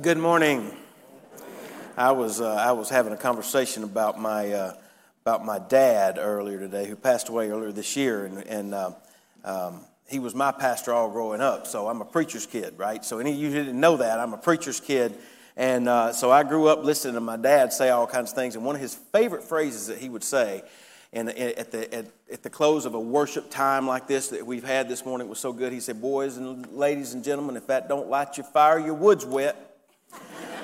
Good morning. I was having a conversation about my dad earlier today, who passed away earlier this year, and he was my pastor all growing up. So I'm a preacher's kid, right? So any of you who didn't know that, I'm a preacher's kid, and so I grew up listening to my dad say all kinds of things. And one of his favorite phrases that he would say, and at the close of a worship time like this that we've had this morning, it was so good. He said, "Boys and ladies and gentlemen, if that don't light your fire, your wood's wet."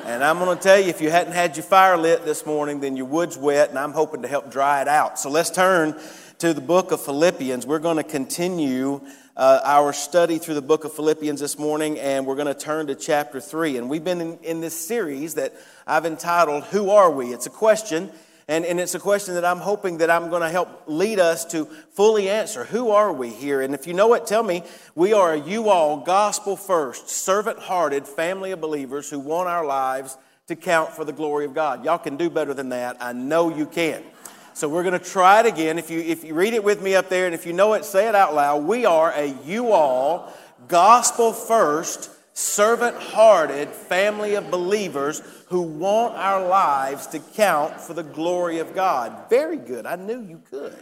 And I'm going to tell you, if you hadn't had your fire lit this morning, then your wood's wet, and I'm hoping to help dry it out. So let's turn to the book of Philippians. We're going to continue our study through the book of Philippians this morning, and we're going to turn to chapter 3. And we've been in this series that I've entitled, Who Are We? It's a question, and it's a question that I'm hoping that I'm going to help lead us to fully answer. Who are we here? And if you know it, tell me. We are a you-all, gospel-first, servant-hearted family of believers who want our lives to count for the glory of God. Y'all can do better than that. I know you can. So we're going to try it again. If you read it with me up there, and if you know it, say it out loud. We are a you-all, gospel-first, servant-hearted family of believers who want our lives to count for the glory of God. Very good. I knew you could.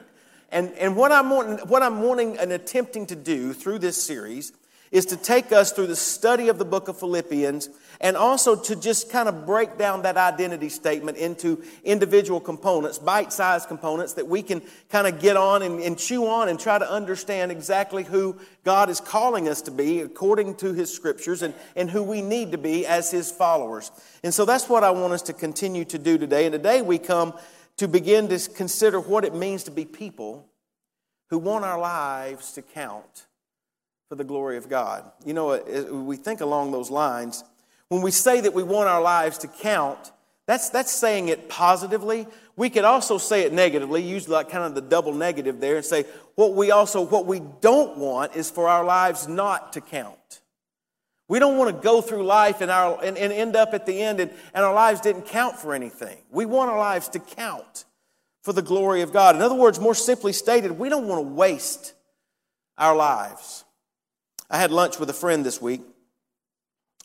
And what I'm wanting and attempting to do through this series is to take us through the study of the book of Philippians, and also to just kind of break down that identity statement into individual components, bite-sized components that we can kind of get on and chew on and try to understand exactly who God is calling us to be according to His Scriptures, and who we need to be as His followers. And so that's what I want us to continue to do today. And today we come to begin to consider what it means to be people who want our lives to count for the glory of God. You know, we think along those lines. When we say that we want our lives to count, that's saying it positively. We could also say it negatively, use like kind of the double negative there, and say what we don't want is for our lives not to count. We don't want to go through life and end up at the end and our lives didn't count for anything. We want our lives to count for the glory of God. In other words, more simply stated, we don't want to waste our lives. I had lunch with a friend this week,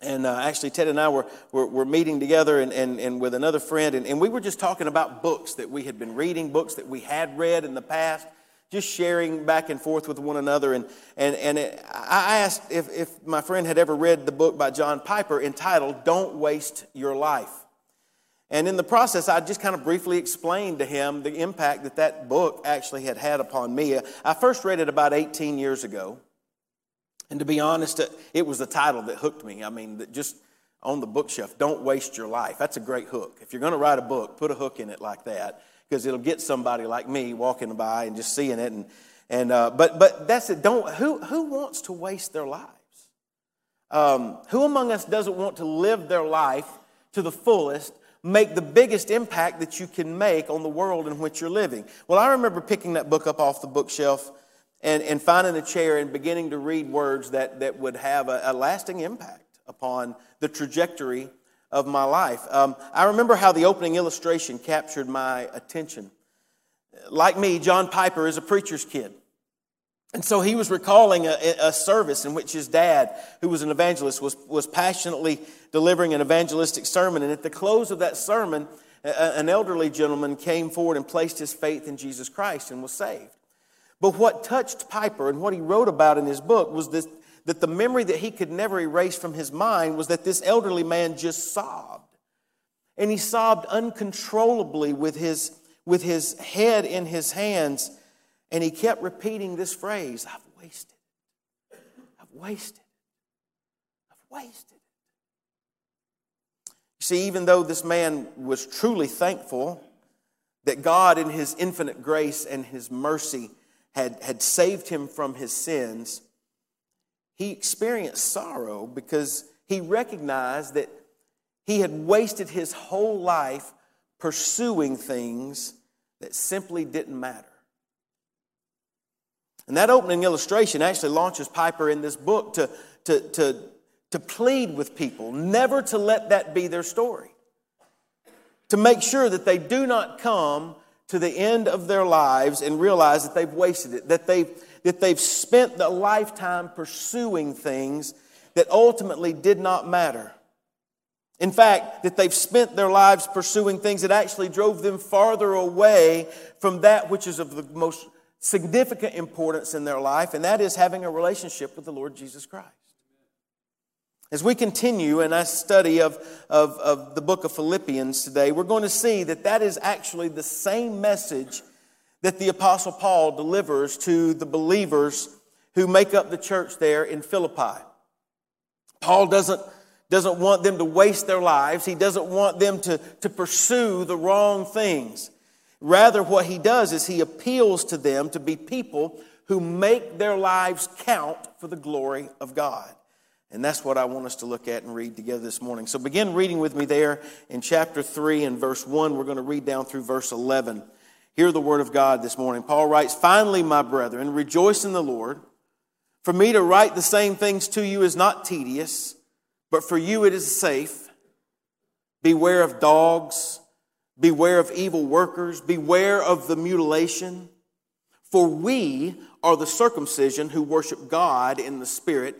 and actually Ted and I were meeting together and with another friend, and we were just talking about books that we had been reading, books that we had read in the past, just sharing back and forth with one another. I asked if my friend had ever read the book by John Piper entitled, Don't Waste Your Life. And in the process, I just kind of briefly explained to him the impact that that book actually had upon me. I first read it about 18 years ago. And to be honest, it was the title that hooked me. I mean, just on the bookshelf, Don't Waste Your Life. That's a great hook. If you're going to write a book, put a hook in it like that, because it'll get somebody like me walking by and just seeing it. But that's it. Who wants to waste their lives? Who among us doesn't want to live their life to the fullest, make the biggest impact that you can make on the world in which you're living? Well, I remember picking that book up off the bookshelf and finding a chair and beginning to read words that would have a lasting impact upon the trajectory of my life. I remember how the opening illustration captured my attention. Like me, John Piper is a preacher's kid. And so he was recalling a service in which his dad, who was an evangelist, was passionately delivering an evangelistic sermon. And at the close of that sermon, an elderly gentleman came forward and placed his faith in Jesus Christ and was saved. But what touched Piper and what he wrote about in his book was this, that the memory that he could never erase from his mind was that this elderly man just sobbed. And he sobbed uncontrollably with his head in his hands. And he kept repeating this phrase, I've wasted it. I've wasted it. I've wasted it. You see, even though this man was truly thankful that God in His infinite grace and His mercy had saved him from his sins, he experienced sorrow because he recognized that he had wasted his whole life pursuing things that simply didn't matter. And that opening illustration actually launches Piper in this book to plead with people never to let that be their story, to make sure that they do not come to the end of their lives and realize that they've wasted it, that they've spent the lifetime pursuing things that ultimately did not matter. In fact, that they've spent their lives pursuing things that actually drove them farther away from that which is of the most significant importance in their life, and that is having a relationship with the Lord Jesus Christ. As we continue in our study of the book of Philippians today, we're going to see that that is actually the same message that the Apostle Paul delivers to the believers who make up the church there in Philippi. Paul doesn't want them to waste their lives. He doesn't want them to pursue the wrong things. Rather, what he does is he appeals to them to be people who make their lives count for the glory of God. And that's what I want us to look at and read together this morning. So begin reading with me there in chapter 3 and verse 1. We're going to read down through verse 11. Hear the word of God this morning. Paul writes, "Finally, my brethren, rejoice in the Lord. For me to write the same things to you is not tedious, but for you it is safe. Beware of dogs. Beware of evil workers. Beware of the mutilation. For we are the circumcision who worship God in the Spirit.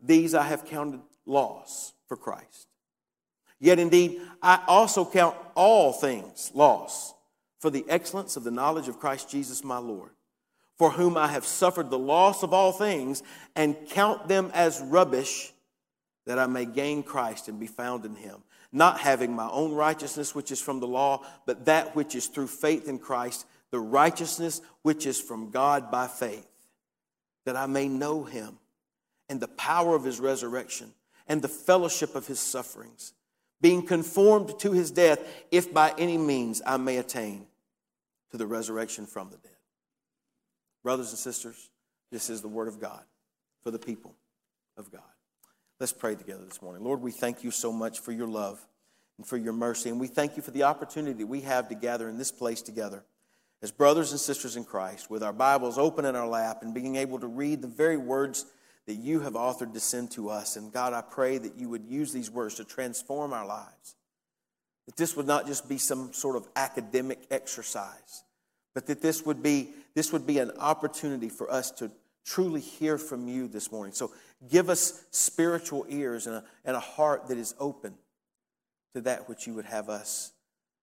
these I have counted loss for Christ. Yet indeed, I also count all things loss for the excellence of the knowledge of Christ Jesus my Lord, for whom I have suffered the loss of all things, and count them as rubbish, that I may gain Christ and be found in him, not having my own righteousness which is from the law, but that which is through faith in Christ, the righteousness which is from God by faith, that I may know him and the power of his resurrection and the fellowship of his sufferings, being conformed to his death, if by any means I may attain to the resurrection from the dead." Brothers and sisters, this is the word of God for the people of God. Let's pray together this morning. Lord, we thank you so much for your love and for your mercy. And we thank you for the opportunity we have to gather in this place together as brothers and sisters in Christ, with our Bibles open in our lap and being able to read the very words that you have authored to send to us. And God, I pray that you would use these words to transform our lives, that this would not just be some sort of academic exercise, but that this would be an opportunity for us to truly hear from you this morning. So give us spiritual ears and a heart that is open to that which you would have us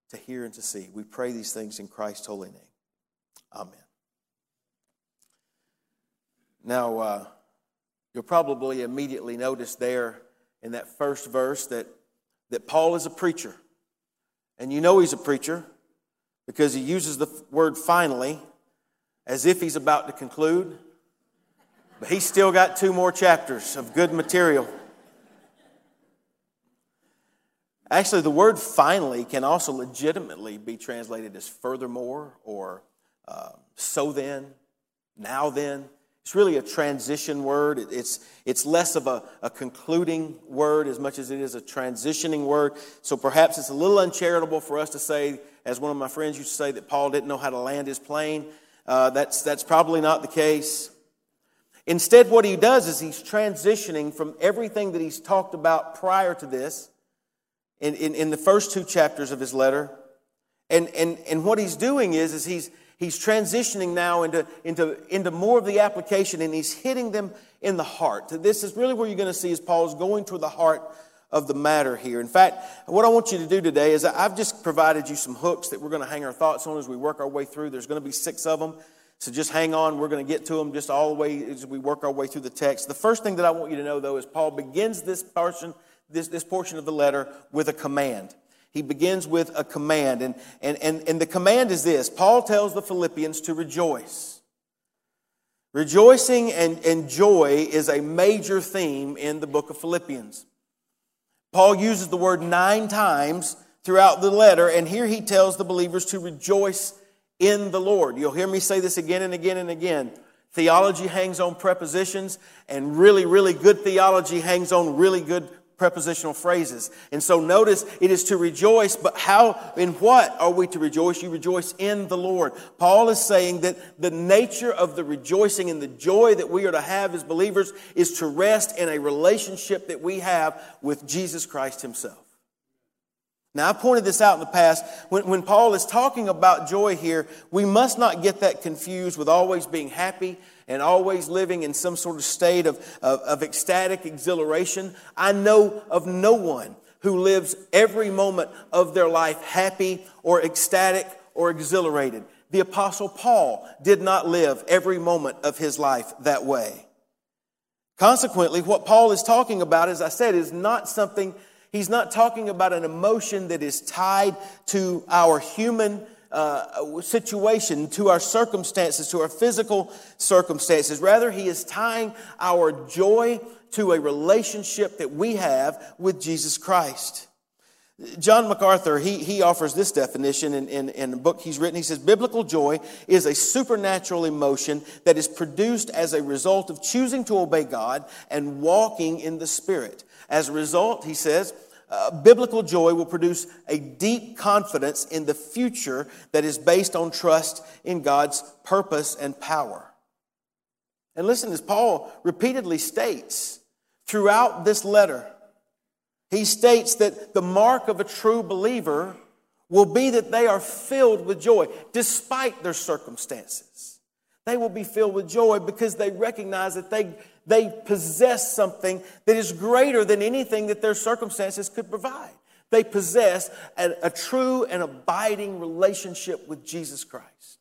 to hear and to see. We pray these things in Christ's holy name. Amen. Now, you'll probably immediately notice there in that first verse that Paul is a preacher. And you know he's a preacher because he uses the word "finally" as if he's about to conclude. But he's still got two more chapters of good material. Actually, the word "finally" can also legitimately be translated as "furthermore" or "so then," "now then." It's really a transition word. It's less of a concluding word as much as it is a transitioning word. So perhaps it's a little uncharitable for us to say, as one of my friends used to say, that Paul didn't know how to land his plane. That's probably not the case. Instead, what he does is he's transitioning from everything that he's talked about prior to this in the first two chapters of his letter. And what he's doing is he's transitioning now into more of the application, and he's hitting them in the heart. This is really where you're going to see is Paul's going to the heart of the matter here. In fact, what I want you to do today is I've just provided you some hooks that we're going to hang our thoughts on as we work our way through. There's going to be 6 of them. So just hang on, we're going to get to them just all the way as we work our way through the text. The first thing that I want you to know, though, is Paul begins this portion of the letter with a command. He begins with a command, and the command is this. Paul tells the Philippians to rejoice. Rejoicing and joy is a major theme in the book of Philippians. Paul uses the word 9 times throughout the letter, and here he tells the believers to rejoice in the Lord. You'll hear me say this again and again and again. Theology hangs on prepositions, and really, really good theology hangs on really good prepositional phrases. And so notice it is to rejoice, but how, in what are we to rejoice? You rejoice in the Lord. Paul is saying that the nature of the rejoicing and the joy that we are to have as believers is to rest in a relationship that we have with Jesus Christ himself. Now, I pointed this out in the past. When Paul is talking about joy here, we must not get that confused with always being happy and always living in some sort of state of ecstatic exhilaration. I know of no one who lives every moment of their life happy or ecstatic or exhilarated. The Apostle Paul did not live every moment of his life that way. Consequently, what Paul is talking about, as I said, is not something. He's not talking about an emotion that is tied to our human situation, to our circumstances, to our physical circumstances. Rather, he is tying our joy to a relationship that we have with Jesus Christ. John MacArthur, he offers this definition in a book he's written. He says, biblical joy is a supernatural emotion that is produced as a result of choosing to obey God and walking in the Spirit. As a result, he says, biblical joy will produce a deep confidence in the future that is based on trust in God's purpose and power. And listen, as Paul repeatedly states throughout this letter, he states that the mark of a true believer will be that they are filled with joy despite their circumstances. They will be filled with joy because they recognize that they possess something that is greater than anything that their circumstances could provide. They possess a true and abiding relationship with Jesus Christ.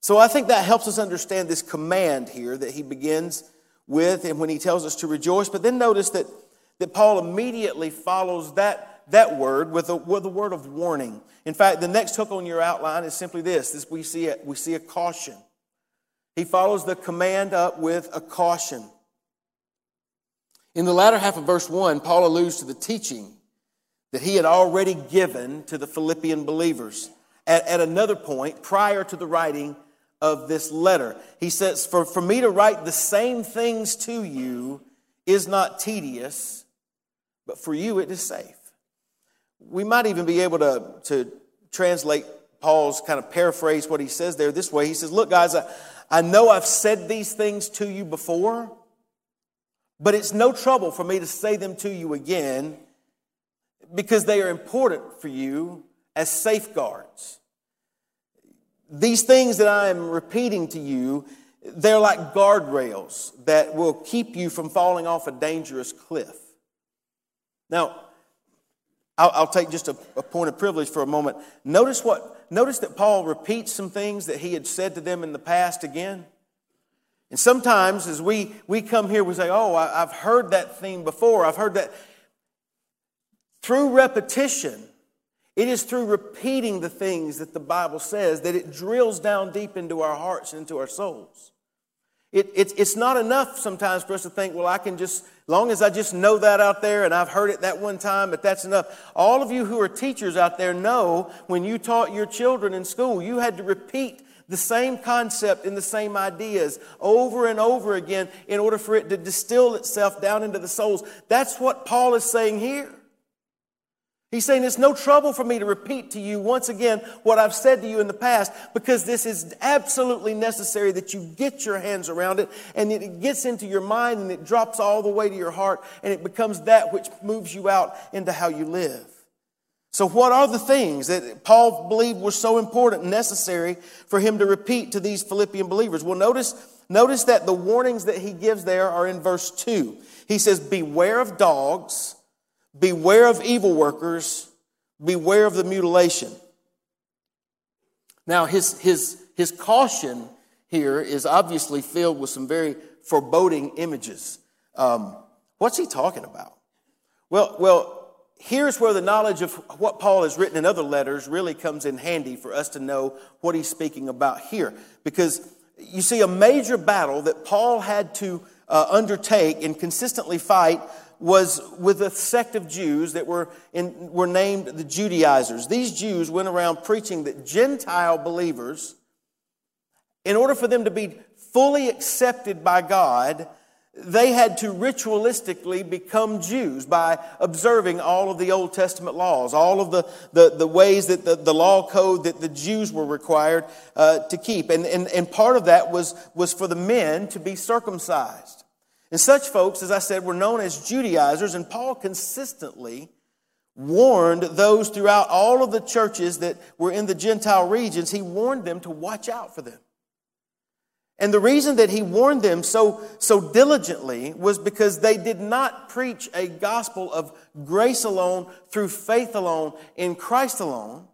So I think that helps us understand this command here that he begins with and when he tells us to rejoice. But then notice that Paul immediately follows that word with a word of warning. In fact, the next hook on your outline is simply this we see a caution. He follows the command up with a caution. In the latter half of verse 1, Paul alludes to the teaching that he had already given to the Philippian believers at another point prior to the writing of this letter. He says, for me to write the same things to you is not tedious, but for you it is safe. We might even be able to translate Paul's kind of paraphrase what he says there this way. He says, look, guys, I know I've said these things to you before, but it's no trouble for me to say them to you again because they are important for you as safeguards. These things that I am repeating to you, they're like guardrails that will keep you from falling off a dangerous cliff. Now, I'll take just a point of privilege for a moment. Notice that Paul repeats some things that he had said to them in the past again. And sometimes as we come here, we say, oh, I've heard that theme before. I've heard that. Through repetition, it is through repeating the things that the Bible says that it drills down deep into our hearts and into our souls. It's not enough sometimes for us to think, well, I can just, as long as I just know that out there and I've heard it that one time, but that's enough. All of you who are teachers out there know when you taught your children in school, you had to repeat the same concept and the same ideas over and over again in order for it to distill itself down into the souls. That's what Paul is saying here. He's saying it's no trouble for me to repeat to you once again what I've said to you in the past because this is absolutely necessary that you get your hands around it and it gets into your mind and it drops all the way to your heart and it becomes that which moves you out into how you live. So what are the things that Paul believed were so important and necessary for him to repeat to these Philippian believers? Well, notice that the warnings that he gives there are in verse 2. He says, beware of dogs. Beware of evil workers, beware of the mutilation. Now, his caution here is obviously filled with some very foreboding images. What's he talking about? Well, here's where the knowledge of what Paul has written in other letters really comes in handy for us to know what he's speaking about here. Because you see, a major battle that Paul had to undertake and consistently fight was with a sect of Jews that were named the Judaizers. These Jews went around preaching that Gentile believers, in order for them to be fully accepted by God, they had to ritualistically become Jews by observing all of the Old Testament laws, all of the ways that the law code that the Jews were required to keep. And part of that was for the men to be circumcised. And such folks, as I said, were known as Judaizers, and Paul consistently warned those throughout all of the churches that were in the Gentile regions. He warned them to watch out for them. And the reason that he warned them so diligently was because they did not preach a gospel of grace alone, through faith alone, in Christ alone.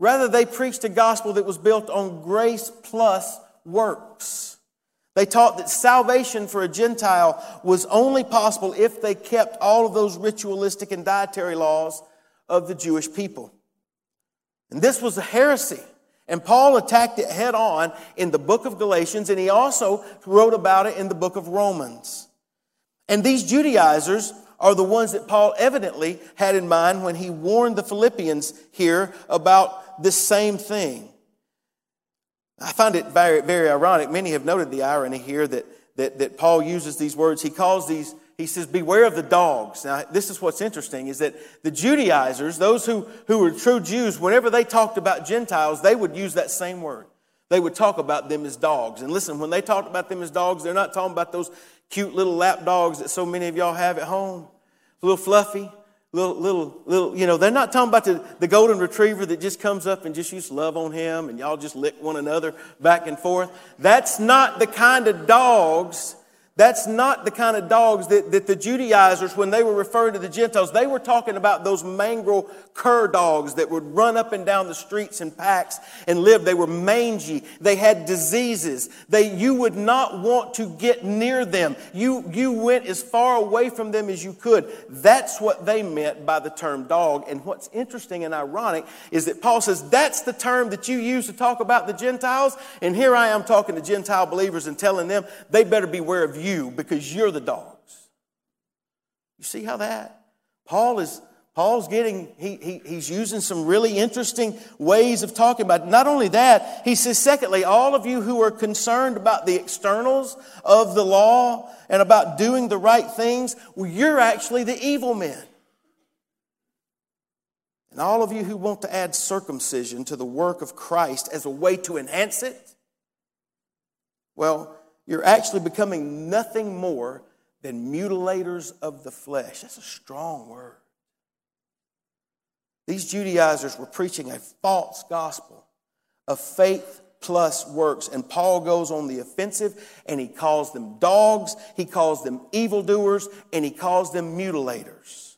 Rather, they preached a gospel that was built on grace plus works. They taught that salvation for a Gentile was only possible if they kept all of those ritualistic and dietary laws of the Jewish people. And this was a heresy. And Paul attacked it head on in the book of Galatians, and he also wrote about it in the book of Romans. And these Judaizers are the ones that Paul evidently had in mind when he warned the Philippians here about this same thing. I find it very, very ironic. Many have noted the irony here that Paul uses these words. He says, beware of the dogs. Now, this is what's interesting, is that the Judaizers, those who were true Jews, whenever they talked about Gentiles, they would use that same word. They would talk about them as dogs. And listen, when they talked about them as dogs, they're not talking about those cute little lap dogs that so many of y'all have at home. A little fluffy, little, you know, they're not talking about the golden retriever that just comes up and just used to love on him and y'all just lick one another back and forth. That's not the kind of dogs that the Judaizers, when they were referring to the Gentiles, they were talking about those mongrel cur dogs that would run up and down the streets in packs and live. They were mangy. They had diseases. You would not want to get near them. You went as far away from them as you could. That's what they meant by the term dog. And what's interesting and ironic is that Paul says, that's the term that you use to talk about the Gentiles. And here I am talking to Gentile believers and telling them they better beware of you. Because you're the dogs. You see how that? Paul's using some really interesting ways of talking about it. Not only that, he says, secondly, all of you who are concerned about the externals of the law and about doing the right things, well, you're actually the evil men. And all of you who want to add circumcision to the work of Christ as a way to enhance it, well, you're actually becoming nothing more than mutilators of the flesh. That's a strong word. These Judaizers were preaching a false gospel of faith plus works. And Paul goes on the offensive, and he calls them dogs, he calls them evildoers, and he calls them mutilators.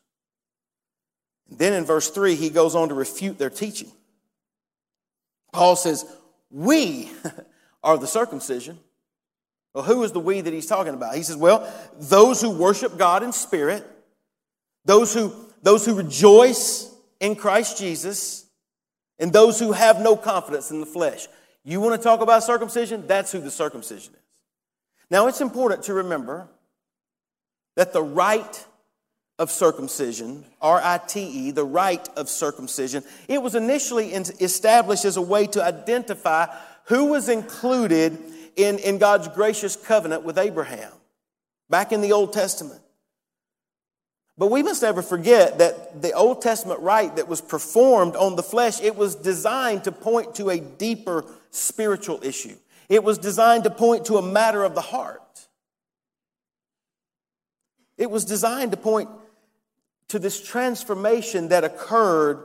And then in verse 3, he goes on to refute their teaching. Paul says, we are the circumcision. Well, who is the we that he's talking about? He says, well, those who worship God in spirit, those who rejoice in Christ Jesus, and those who have no confidence in the flesh. You want to talk about circumcision? That's who the circumcision is. Now, it's important to remember that the rite of circumcision, R-I-T-E, the rite of circumcision, it was initially established as a way to identify who was included in God's gracious covenant with Abraham back in the Old Testament. But we must never forget that the Old Testament rite that was performed on the flesh, it was designed to point to a deeper spiritual issue. It was designed to point to a matter of the heart. It was designed to point to this transformation that occurred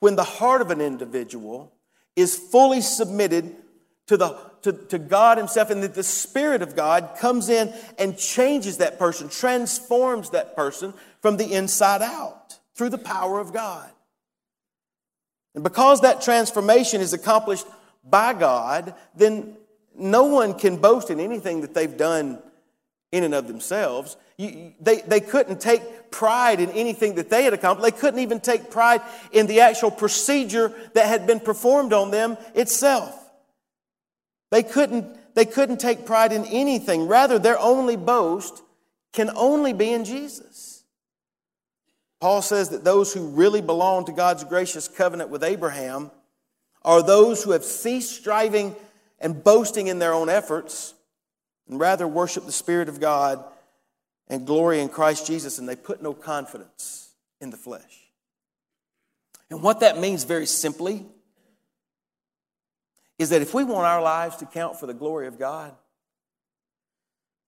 when the heart of an individual is fully submitted to God himself, and that the Spirit of God comes in and changes that person, transforms that person from the inside out through the power of God. And because that transformation is accomplished by God, then no one can boast in anything that they've done in and of themselves. They couldn't take pride in anything that they had accomplished. They couldn't even take pride in the actual procedure that had been performed on them itself. They couldn't take pride in anything. Rather, their only boast can only be in Jesus. Paul says that those who really belong to God's gracious covenant with Abraham are those who have ceased striving and boasting in their own efforts and rather worship the Spirit of God and glory in Christ Jesus, and they put no confidence in the flesh. And what that means very simply is that if we want our lives to count for the glory of God,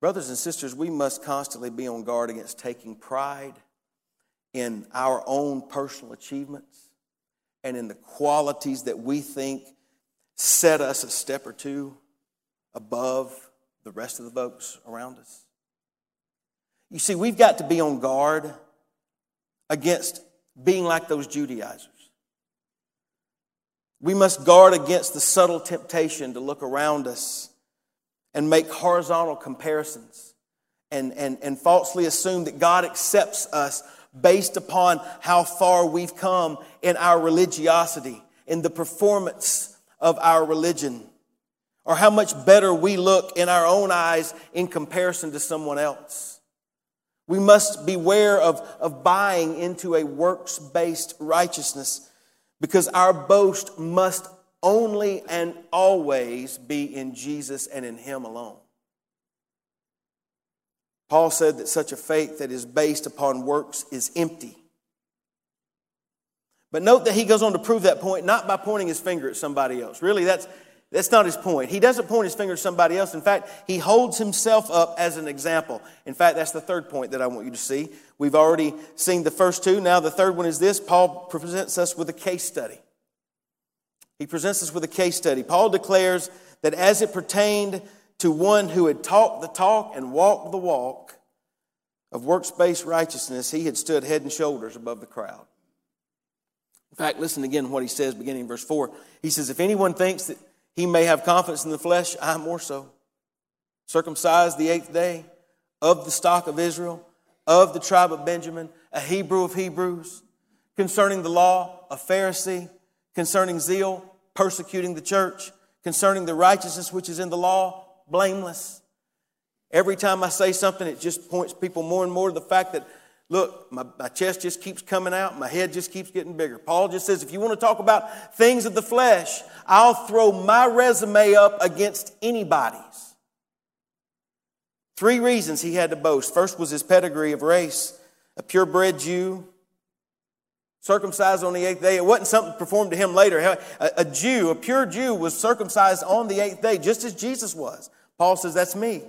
brothers and sisters, we must constantly be on guard against taking pride in our own personal achievements and in the qualities that we think set us a step or two above the rest of the folks around us. You see, we've got to be on guard against being like those Judaizers. We must guard against the subtle temptation to look around us and make horizontal comparisons and falsely assume that God accepts us based upon how far we've come in our religiosity, in the performance of our religion, or how much better we look in our own eyes in comparison to someone else. We must beware of buying into a works-based righteousness, because our boast must only and always be in Jesus and in Him alone. Paul said that such a faith that is based upon works is empty. But note that he goes on to prove that point not by pointing his finger at somebody else. Really, that's not his point. He doesn't point his finger at somebody else. In fact, he holds himself up as an example. In fact, that's the third point that I want you to see. We've already seen the first two. Now the third one is this. Paul presents us with a case study. He presents us with a case study. Paul declares that as it pertained to one who had talked the talk and walked the walk of works-based righteousness, he had stood head and shoulders above the crowd. In fact, listen again to what he says beginning in verse 4. He says, if anyone thinks that he may have confidence in the flesh, I more so. Circumcised the eighth day, of the stock of Israel, of the tribe of Benjamin, a Hebrew of Hebrews, concerning the law, a Pharisee, concerning zeal, persecuting the church, concerning the righteousness which is in the law, blameless. Every time I say something, it just points people more and more to the fact that, look, my chest just keeps coming out. My head just keeps getting bigger. Paul just says, if you want to talk about things of the flesh, I'll throw my resume up against anybody's. Three reasons he had to boast. First was his pedigree of race, a purebred Jew, circumcised on the eighth day. It wasn't something performed to him later. A Jew, a pure Jew, was circumcised on the eighth day, just as Jesus was. Paul says, that's me.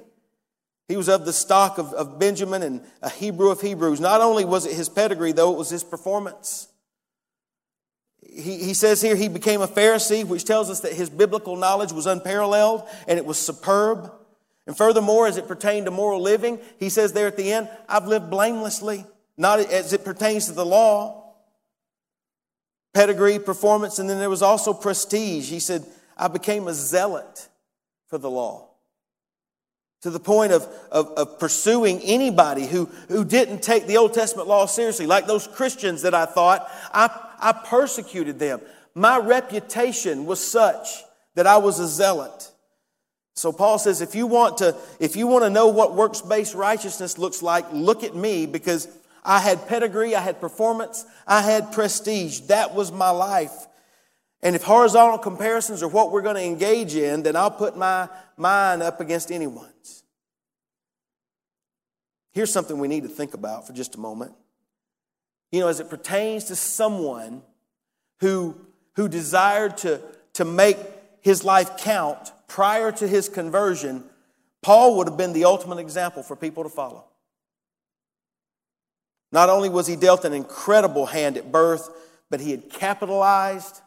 He was of the stock of Benjamin and a Hebrew of Hebrews. Not only was it his pedigree, though, it was his performance. He says here he became a Pharisee, which tells us that his biblical knowledge was unparalleled and it was superb. And furthermore, as it pertained to moral living, he says there at the end, I've lived blamelessly, not as it pertains to the law. Pedigree, performance, and then there was also prestige. He said, I became a zealot for the law, to the point of pursuing anybody who didn't take the Old Testament law seriously. Like those Christians that I thought, I persecuted them. My reputation was such that I was a zealot. So Paul says, if you want to know what works-based righteousness looks like, look at me, because I had pedigree, I had performance, I had prestige. That was my life. And if horizontal comparisons are what we're going to engage in, then I'll put my mind up against anyone's. Here's something we need to think about for just a moment. You know, as it pertains to someone who desired to make his life count prior to his conversion, Paul would have been the ultimate example for people to follow. Not only was he dealt an incredible hand at birth, but he had capitalized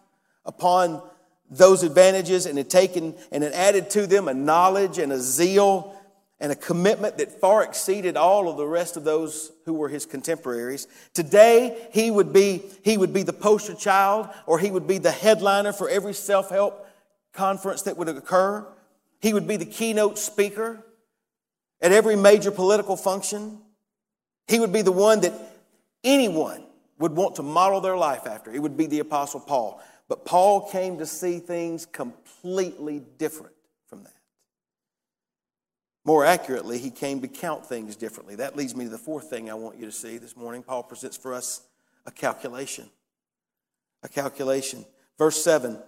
upon those advantages and had taken and had added to them a knowledge and a zeal and a commitment that far exceeded all of the rest of those who were his contemporaries. Today, he would be the poster child, or he would be the headliner for every self-help conference that would occur. He would be the keynote speaker at every major political function. He would be the one that anyone would want to model their life after. It would be the Apostle Paul. But Paul came to see things completely different from that. More accurately, he came to count things differently. That leads me to the fourth thing I want you to see this morning. Paul presents for us a calculation. A calculation. Verse 7,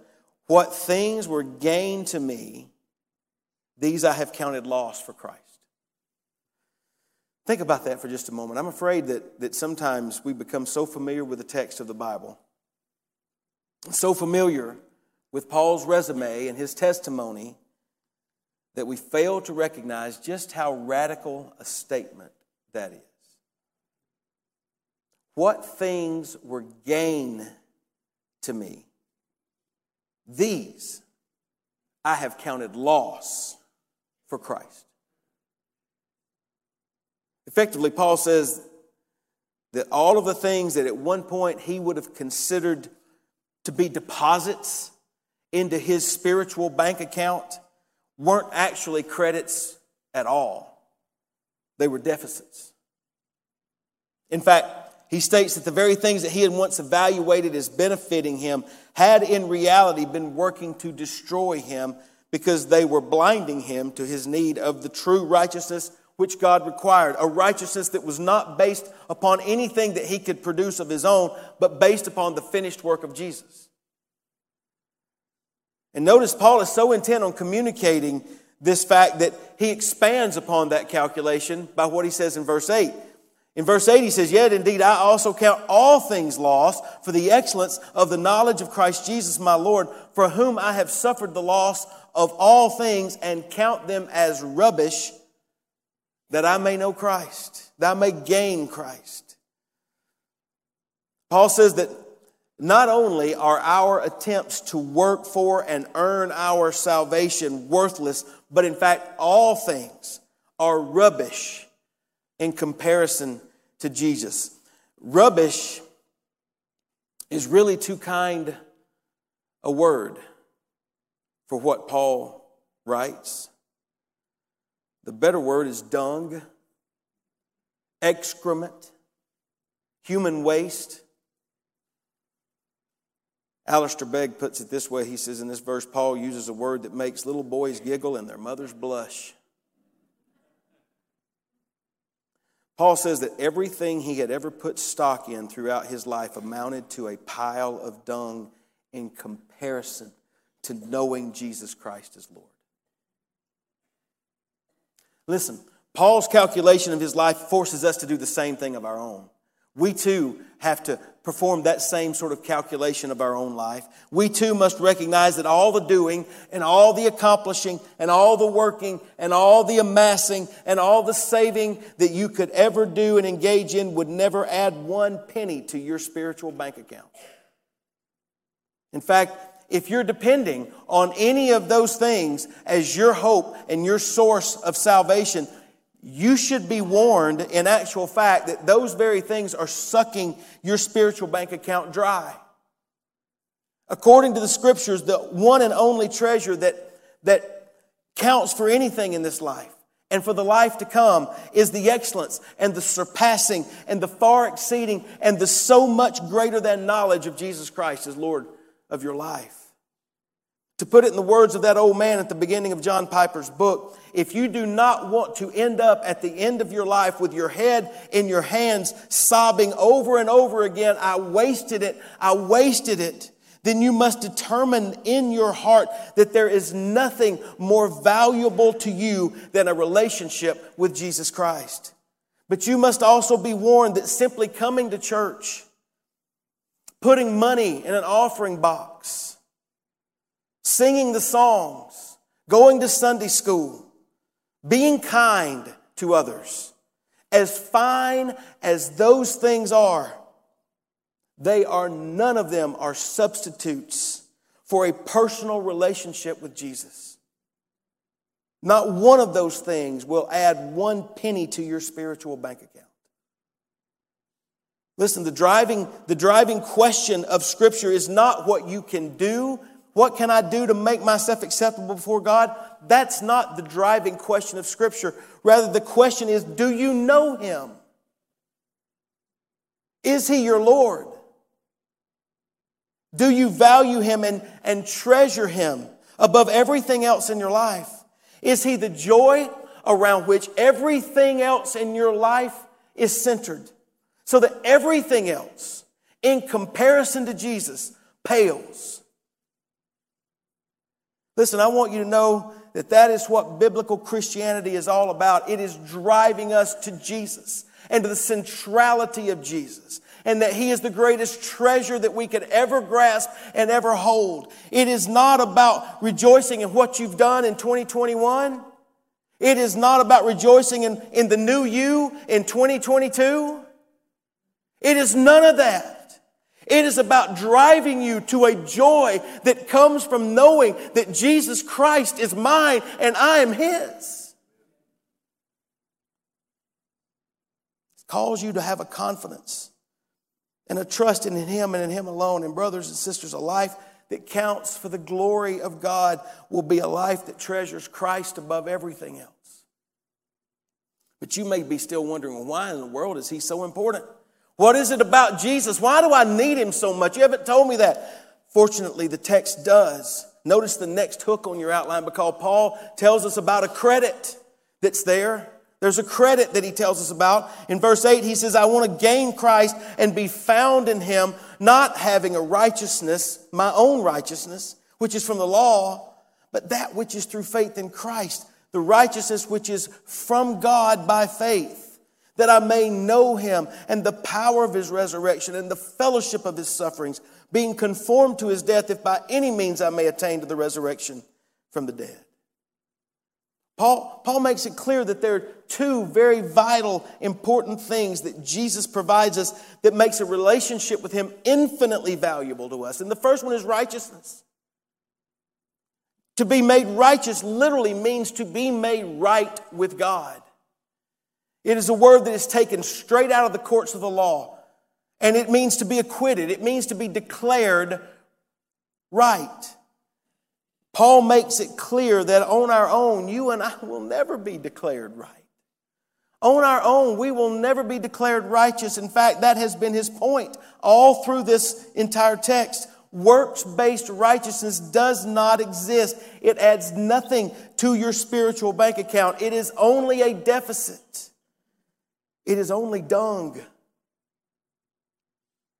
what things were gained to me, these I have counted loss for Christ. Think about that for just a moment. I'm afraid that sometimes we become so familiar with the text of the Bible, so familiar with Paul's resume and his testimony, that we fail to recognize just how radical a statement that is. What things were gain to me, these I have counted loss for Christ. Effectively, Paul says that all of the things that at one point he would have considered to be deposits into his spiritual bank account weren't actually credits at all. They were deficits. In fact, he states that the very things that he had once evaluated as benefiting him had in reality been working to destroy him, because they were blinding him to his need of the true righteousness which God required, a righteousness that was not based upon anything that he could produce of his own, but based upon the finished work of Jesus. And notice Paul is so intent on communicating this fact that he expands upon that calculation by what he says in verse 8. In verse 8, he says, "Yet indeed I also count all things lost for the excellence of the knowledge of Christ Jesus my Lord, for whom I have suffered the loss of all things and count them as rubbish, that I may know Christ, that I may gain Christ." Paul says that not only are our attempts to work for and earn our salvation worthless, but in fact all things are rubbish in comparison to Jesus. Rubbish is really too kind a word for what Paul writes. The better word is dung, excrement, human waste. Alistair Begg puts it this way. He says, in this verse, Paul uses a word that makes little boys giggle and their mothers blush. Paul says that everything he had ever put stock in throughout his life amounted to a pile of dung in comparison to knowing Jesus Christ as Lord. Listen, Paul's calculation of his life forces us to do the same thing of our own. We too have to perform that same sort of calculation of our own life. We too must recognize that all the doing and all the accomplishing and all the working and all the amassing and all the saving that you could ever do and engage in would never add one penny to your spiritual bank account. In fact, if you're depending on any of those things as your hope and your source of salvation, you should be warned, in actual fact, that those very things are sucking your spiritual bank account dry. According to the Scriptures, the one and only treasure that counts for anything in this life and for the life to come is the excellence and the surpassing and the far exceeding and the so much greater than knowledge of Jesus Christ as Lord of your life. To put it in the words of that old man at the beginning of John Piper's book, if you do not want to end up at the end of your life with your head in your hands sobbing over and over again, I wasted it, then you must determine in your heart that there is nothing more valuable to you than a relationship with Jesus Christ. But you must also be warned that simply coming to church, putting money in an offering box, singing the songs, going to Sunday school, being kind to others, as fine as those things are, none of them are substitutes for a personal relationship with Jesus. Not one of those things will add one penny to your spiritual bank account. Listen, the driving question of Scripture is not what you can do. What can I do to make myself acceptable before God? That's not the driving question of Scripture. Rather, the question is, do you know Him? Is He your Lord? Do you value Him and treasure Him above everything else in your life? Is He the joy around which everything else in your life is centered, so that everything else in comparison to Jesus pales? Listen, I want you to know that is what biblical Christianity is all about. It is driving us to Jesus and to the centrality of Jesus, and that He is the greatest treasure that we could ever grasp and ever hold. It is not about rejoicing in what you've done in 2021. It is not about rejoicing in the new you in 2022. It is none of that. It is about driving you to a joy that comes from knowing that Jesus Christ is mine and I am His. It calls you to have a confidence and a trust in Him and in Him alone. And brothers and sisters, a life that counts for the glory of God will be a life that treasures Christ above everything else. But you may be still wondering, why in the world is He so important? What is it about Jesus? Why do I need Him so much? You haven't told me that. Fortunately, the text does. Notice the next hook on your outline, because Paul tells us about a credit that's there. There's a credit that he tells us about. In verse 8, he says, I want to gain Christ and be found in Him, not having a righteousness, my own righteousness, which is from the law, but that which is through faith in Christ, the righteousness which is from God by faith, that I may know Him and the power of His resurrection and the fellowship of His sufferings, being conformed to His death, if by any means I may attain to the resurrection from the dead. Paul makes it clear that there are two very vital, important things that Jesus provides us that makes a relationship with Him infinitely valuable to us. And the first one is righteousness. To be made righteous literally means to be made right with God. It is a word that is taken straight out of the courts of the law, and it means to be acquitted. It means to be declared right. Paul makes it clear that on our own, you and I will never be declared right. On our own, we will never be declared righteous. In fact, that has been his point all through this entire text. Works-based righteousness does not exist. It adds nothing to your spiritual bank account. It is only a deficit. It is only dung.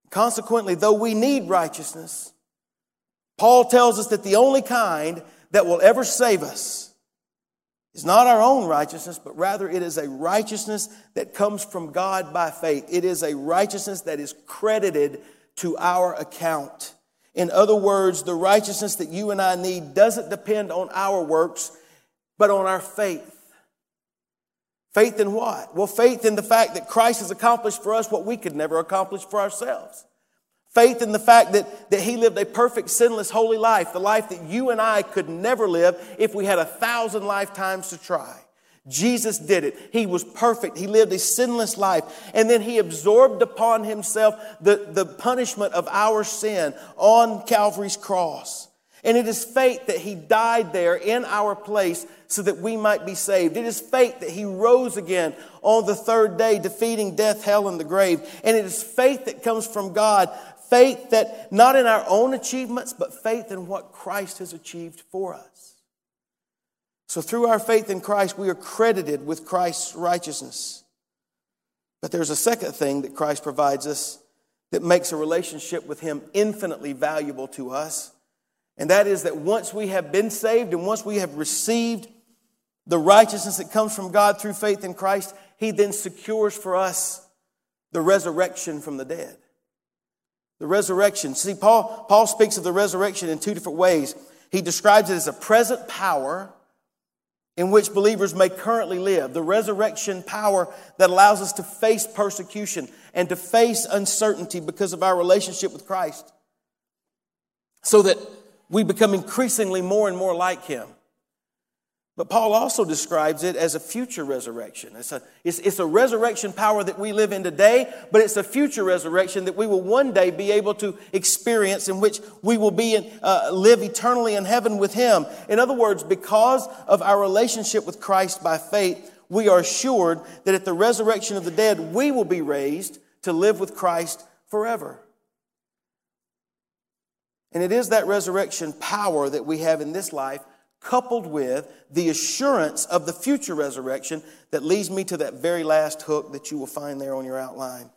Consequently, though we need righteousness, Paul tells us that the only kind that will ever save us is not our own righteousness, but rather it is a righteousness that comes from God by faith. It is a righteousness that is credited to our account. In other words, the righteousness that you and I need doesn't depend on our works, but on our faith. Faith in what? Well, faith in the fact that Christ has accomplished for us what we could never accomplish for ourselves. Faith in the fact that He lived a perfect, sinless, holy life, the life that you and I could never live if we had 1,000 lifetimes to try. Jesus did it. He was perfect. He lived a sinless life. And then He absorbed upon Himself the punishment of our sin on Calvary's cross. And it is faith that He died there in our place so that we might be saved. It is faith that He rose again on the third day, defeating death, hell, and the grave. And it is faith that comes from God. Faith that not in our own achievements, but faith in what Christ has achieved for us. So through our faith in Christ, we are credited with Christ's righteousness. But there's a second thing that Christ provides us that makes a relationship with Him infinitely valuable to us. And that is that once we have been saved and once we have received the righteousness that comes from God through faith in Christ, He then secures for us the resurrection from the dead. The resurrection. See, Paul speaks of the resurrection in two different ways. He describes it as a present power in which believers may currently live, the resurrection power that allows us to face persecution and to face uncertainty because of our relationship with Christ, so that we become increasingly more and more like Him. But Paul also describes it as a future resurrection. It's a resurrection power that we live in today, but it's a future resurrection that we will one day be able to experience, in which we will be live eternally in heaven with Him. In other words, because of our relationship with Christ by faith, we are assured that at the resurrection of the dead, we will be raised to live with Christ forever. And it is that resurrection power that we have in this life, coupled with the assurance of the future resurrection, that leads me to that very last hook that you will find there on your outline.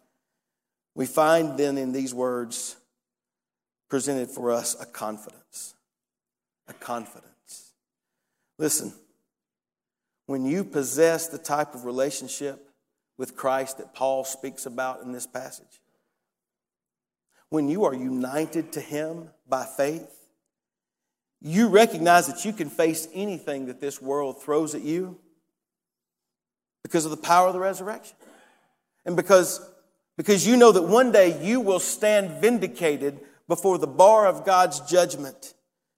We find then in these words presented for us a confidence. A confidence. Listen, when you possess the type of relationship with Christ that Paul speaks about in this passage, when you are united to Him by faith, you recognize that you can face anything that this world throws at you because of the power of the resurrection. And because you know that one day you will stand vindicated before the bar of God's judgment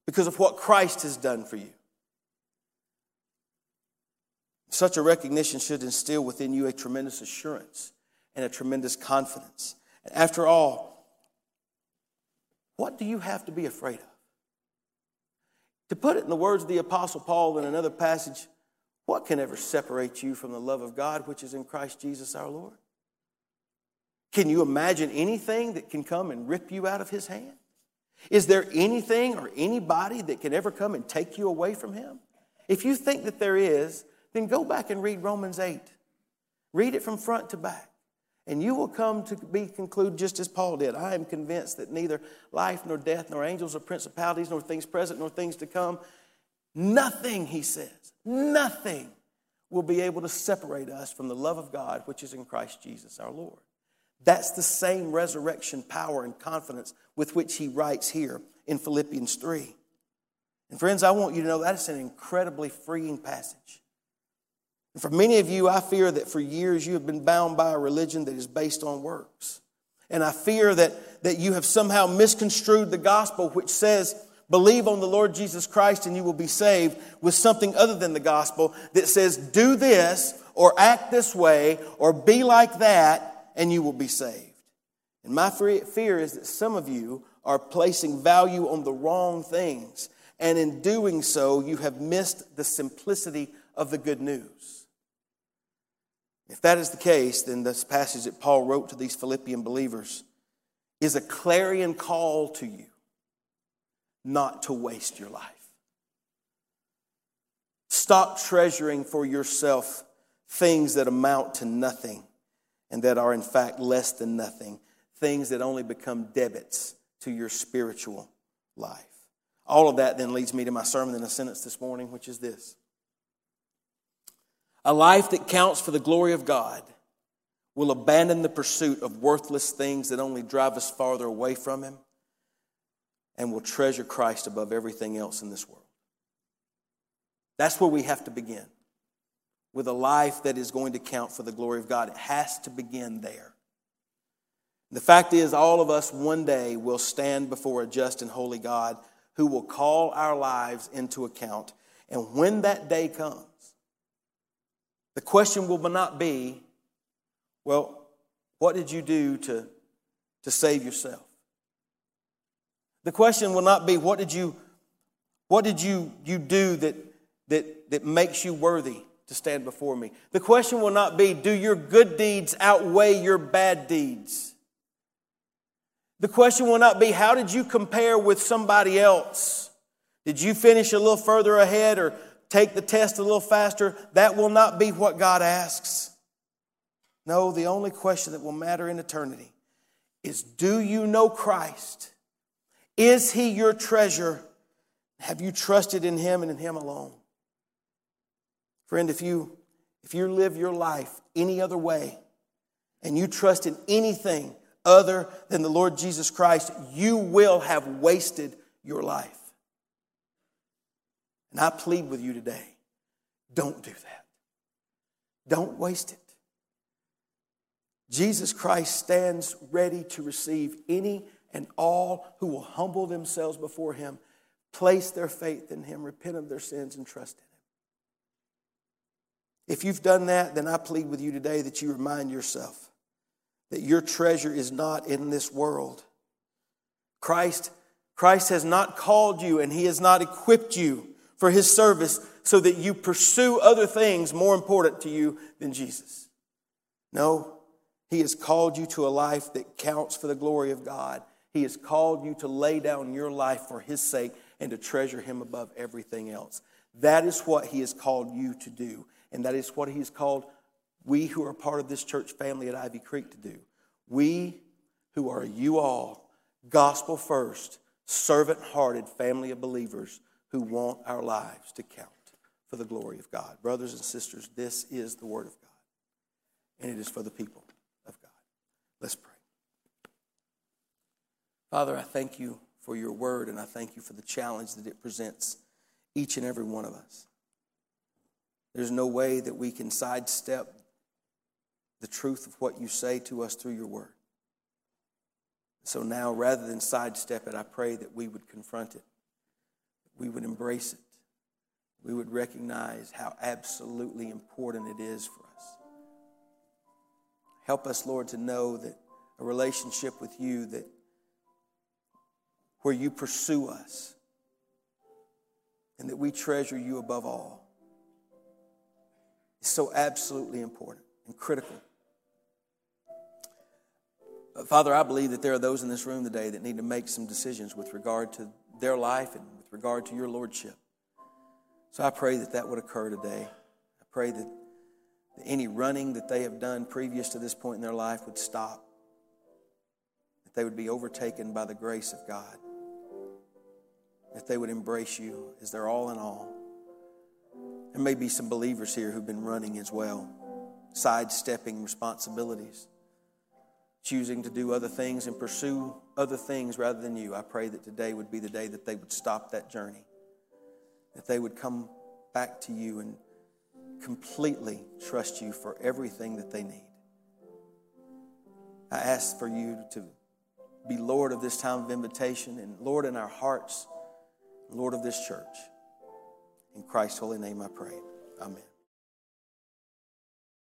because of what Christ has done for you. Such a recognition should instill within you a tremendous assurance and a tremendous confidence. And after all, what do you have to be afraid of? To put it in the words of the Apostle Paul in another passage, what can ever separate you from the love of God which is in Christ Jesus our Lord? Can you imagine anything that can come and rip you out of His hand? Is there anything or anybody that can ever come and take you away from Him? If you think that there is, then go back and read Romans 8. Read it from front to back. And you will come to conclude just as Paul did. I am convinced that neither life nor death nor angels nor principalities nor things present nor things to come, nothing, he says, nothing will be able to separate us from the love of God which is in Christ Jesus our Lord. That's the same resurrection power and confidence with which he writes here in Philippians 3. And friends, I want you to know that is an incredibly freeing passage. And for many of you, I fear that for years you have been bound by a religion that is based on works. And I fear that you have somehow misconstrued the gospel, which says, believe on the Lord Jesus Christ and you will be saved, with something other than the gospel that says, do this or act this way or be like that and you will be saved. And my fear is that some of you are placing value on the wrong things. And in doing so, you have missed the simplicity of the good news. If that is the case, then this passage that Paul wrote to these Philippian believers is a clarion call to you not to waste your life. Stop treasuring for yourself things that amount to nothing and that are in fact less than nothing, things that only become debits to your spiritual life. All of that then leads me to my sermon in a sentence this morning, which is this. A life that counts for the glory of God will abandon the pursuit of worthless things that only drive us farther away from Him and will treasure Christ above everything else in this world. That's where we have to begin, with a life that is going to count for the glory of God. It has to begin there. The fact is, all of us one day will stand before a just and holy God who will call our lives into account. And when that day comes, the question will not be, well, what did you do to save yourself? The question will not be, what did you do that makes you worthy to stand before me? The question will not be, do your good deeds outweigh your bad deeds? The question will not be, how did you compare with somebody else? Did you finish a little further ahead or take the test a little faster? That will not be what God asks. No, the only question that will matter in eternity is, do you know Christ? Is He your treasure? Have you trusted in Him and in Him alone? Friend, if you live your life any other way and you trust in anything other than the Lord Jesus Christ, you will have wasted your life. And I plead with you today, don't do that. Don't waste it. Jesus Christ stands ready to receive any and all who will humble themselves before Him, place their faith in Him, repent of their sins, and trust in Him. If you've done that, then I plead with you today that you remind yourself that your treasure is not in this world. Christ has not called you and He has not equipped you for His service so that you pursue other things more important to you than Jesus. No, He has called you to a life that counts for the glory of God. He has called you to lay down your life for His sake and to treasure Him above everything else. That is what He has called you to do. And that is what He has called we who are part of this church family at Ivy Creek to do. We who are you all, gospel first, servant-hearted family of believers who want our lives to count for the glory of God. Brothers and sisters, this is the word of God, and it is for the people of God. Let's pray. Father, I thank you for your word, and I thank you for the challenge that it presents each and every one of us. There's no way that we can sidestep the truth of what you say to us through your word. So now, rather than sidestep it, I pray that we would confront it, we would embrace it, we would recognize how absolutely important it is for us. Help us, Lord, to know that a relationship with you, that where you pursue us and that we treasure you above all, is so absolutely important and critical. Father, I believe that there are those in this room today that need to make some decisions with regard to their life and with regard to your lordship. So I pray that that would occur today. I pray that any running that they have done previous to this point in their life would stop, that they would be overtaken by the grace of God, that they would embrace you as their all in all. There may be some believers here who've been running as well, sidestepping responsibilities, choosing to do other things and pursue other things rather than you. I pray that today would be the day that they would stop that journey, that they would come back to you and completely trust you for everything that they need. I ask for you to be Lord of this time of invitation and Lord in our hearts, Lord of this church. In Christ's holy name I pray. Amen.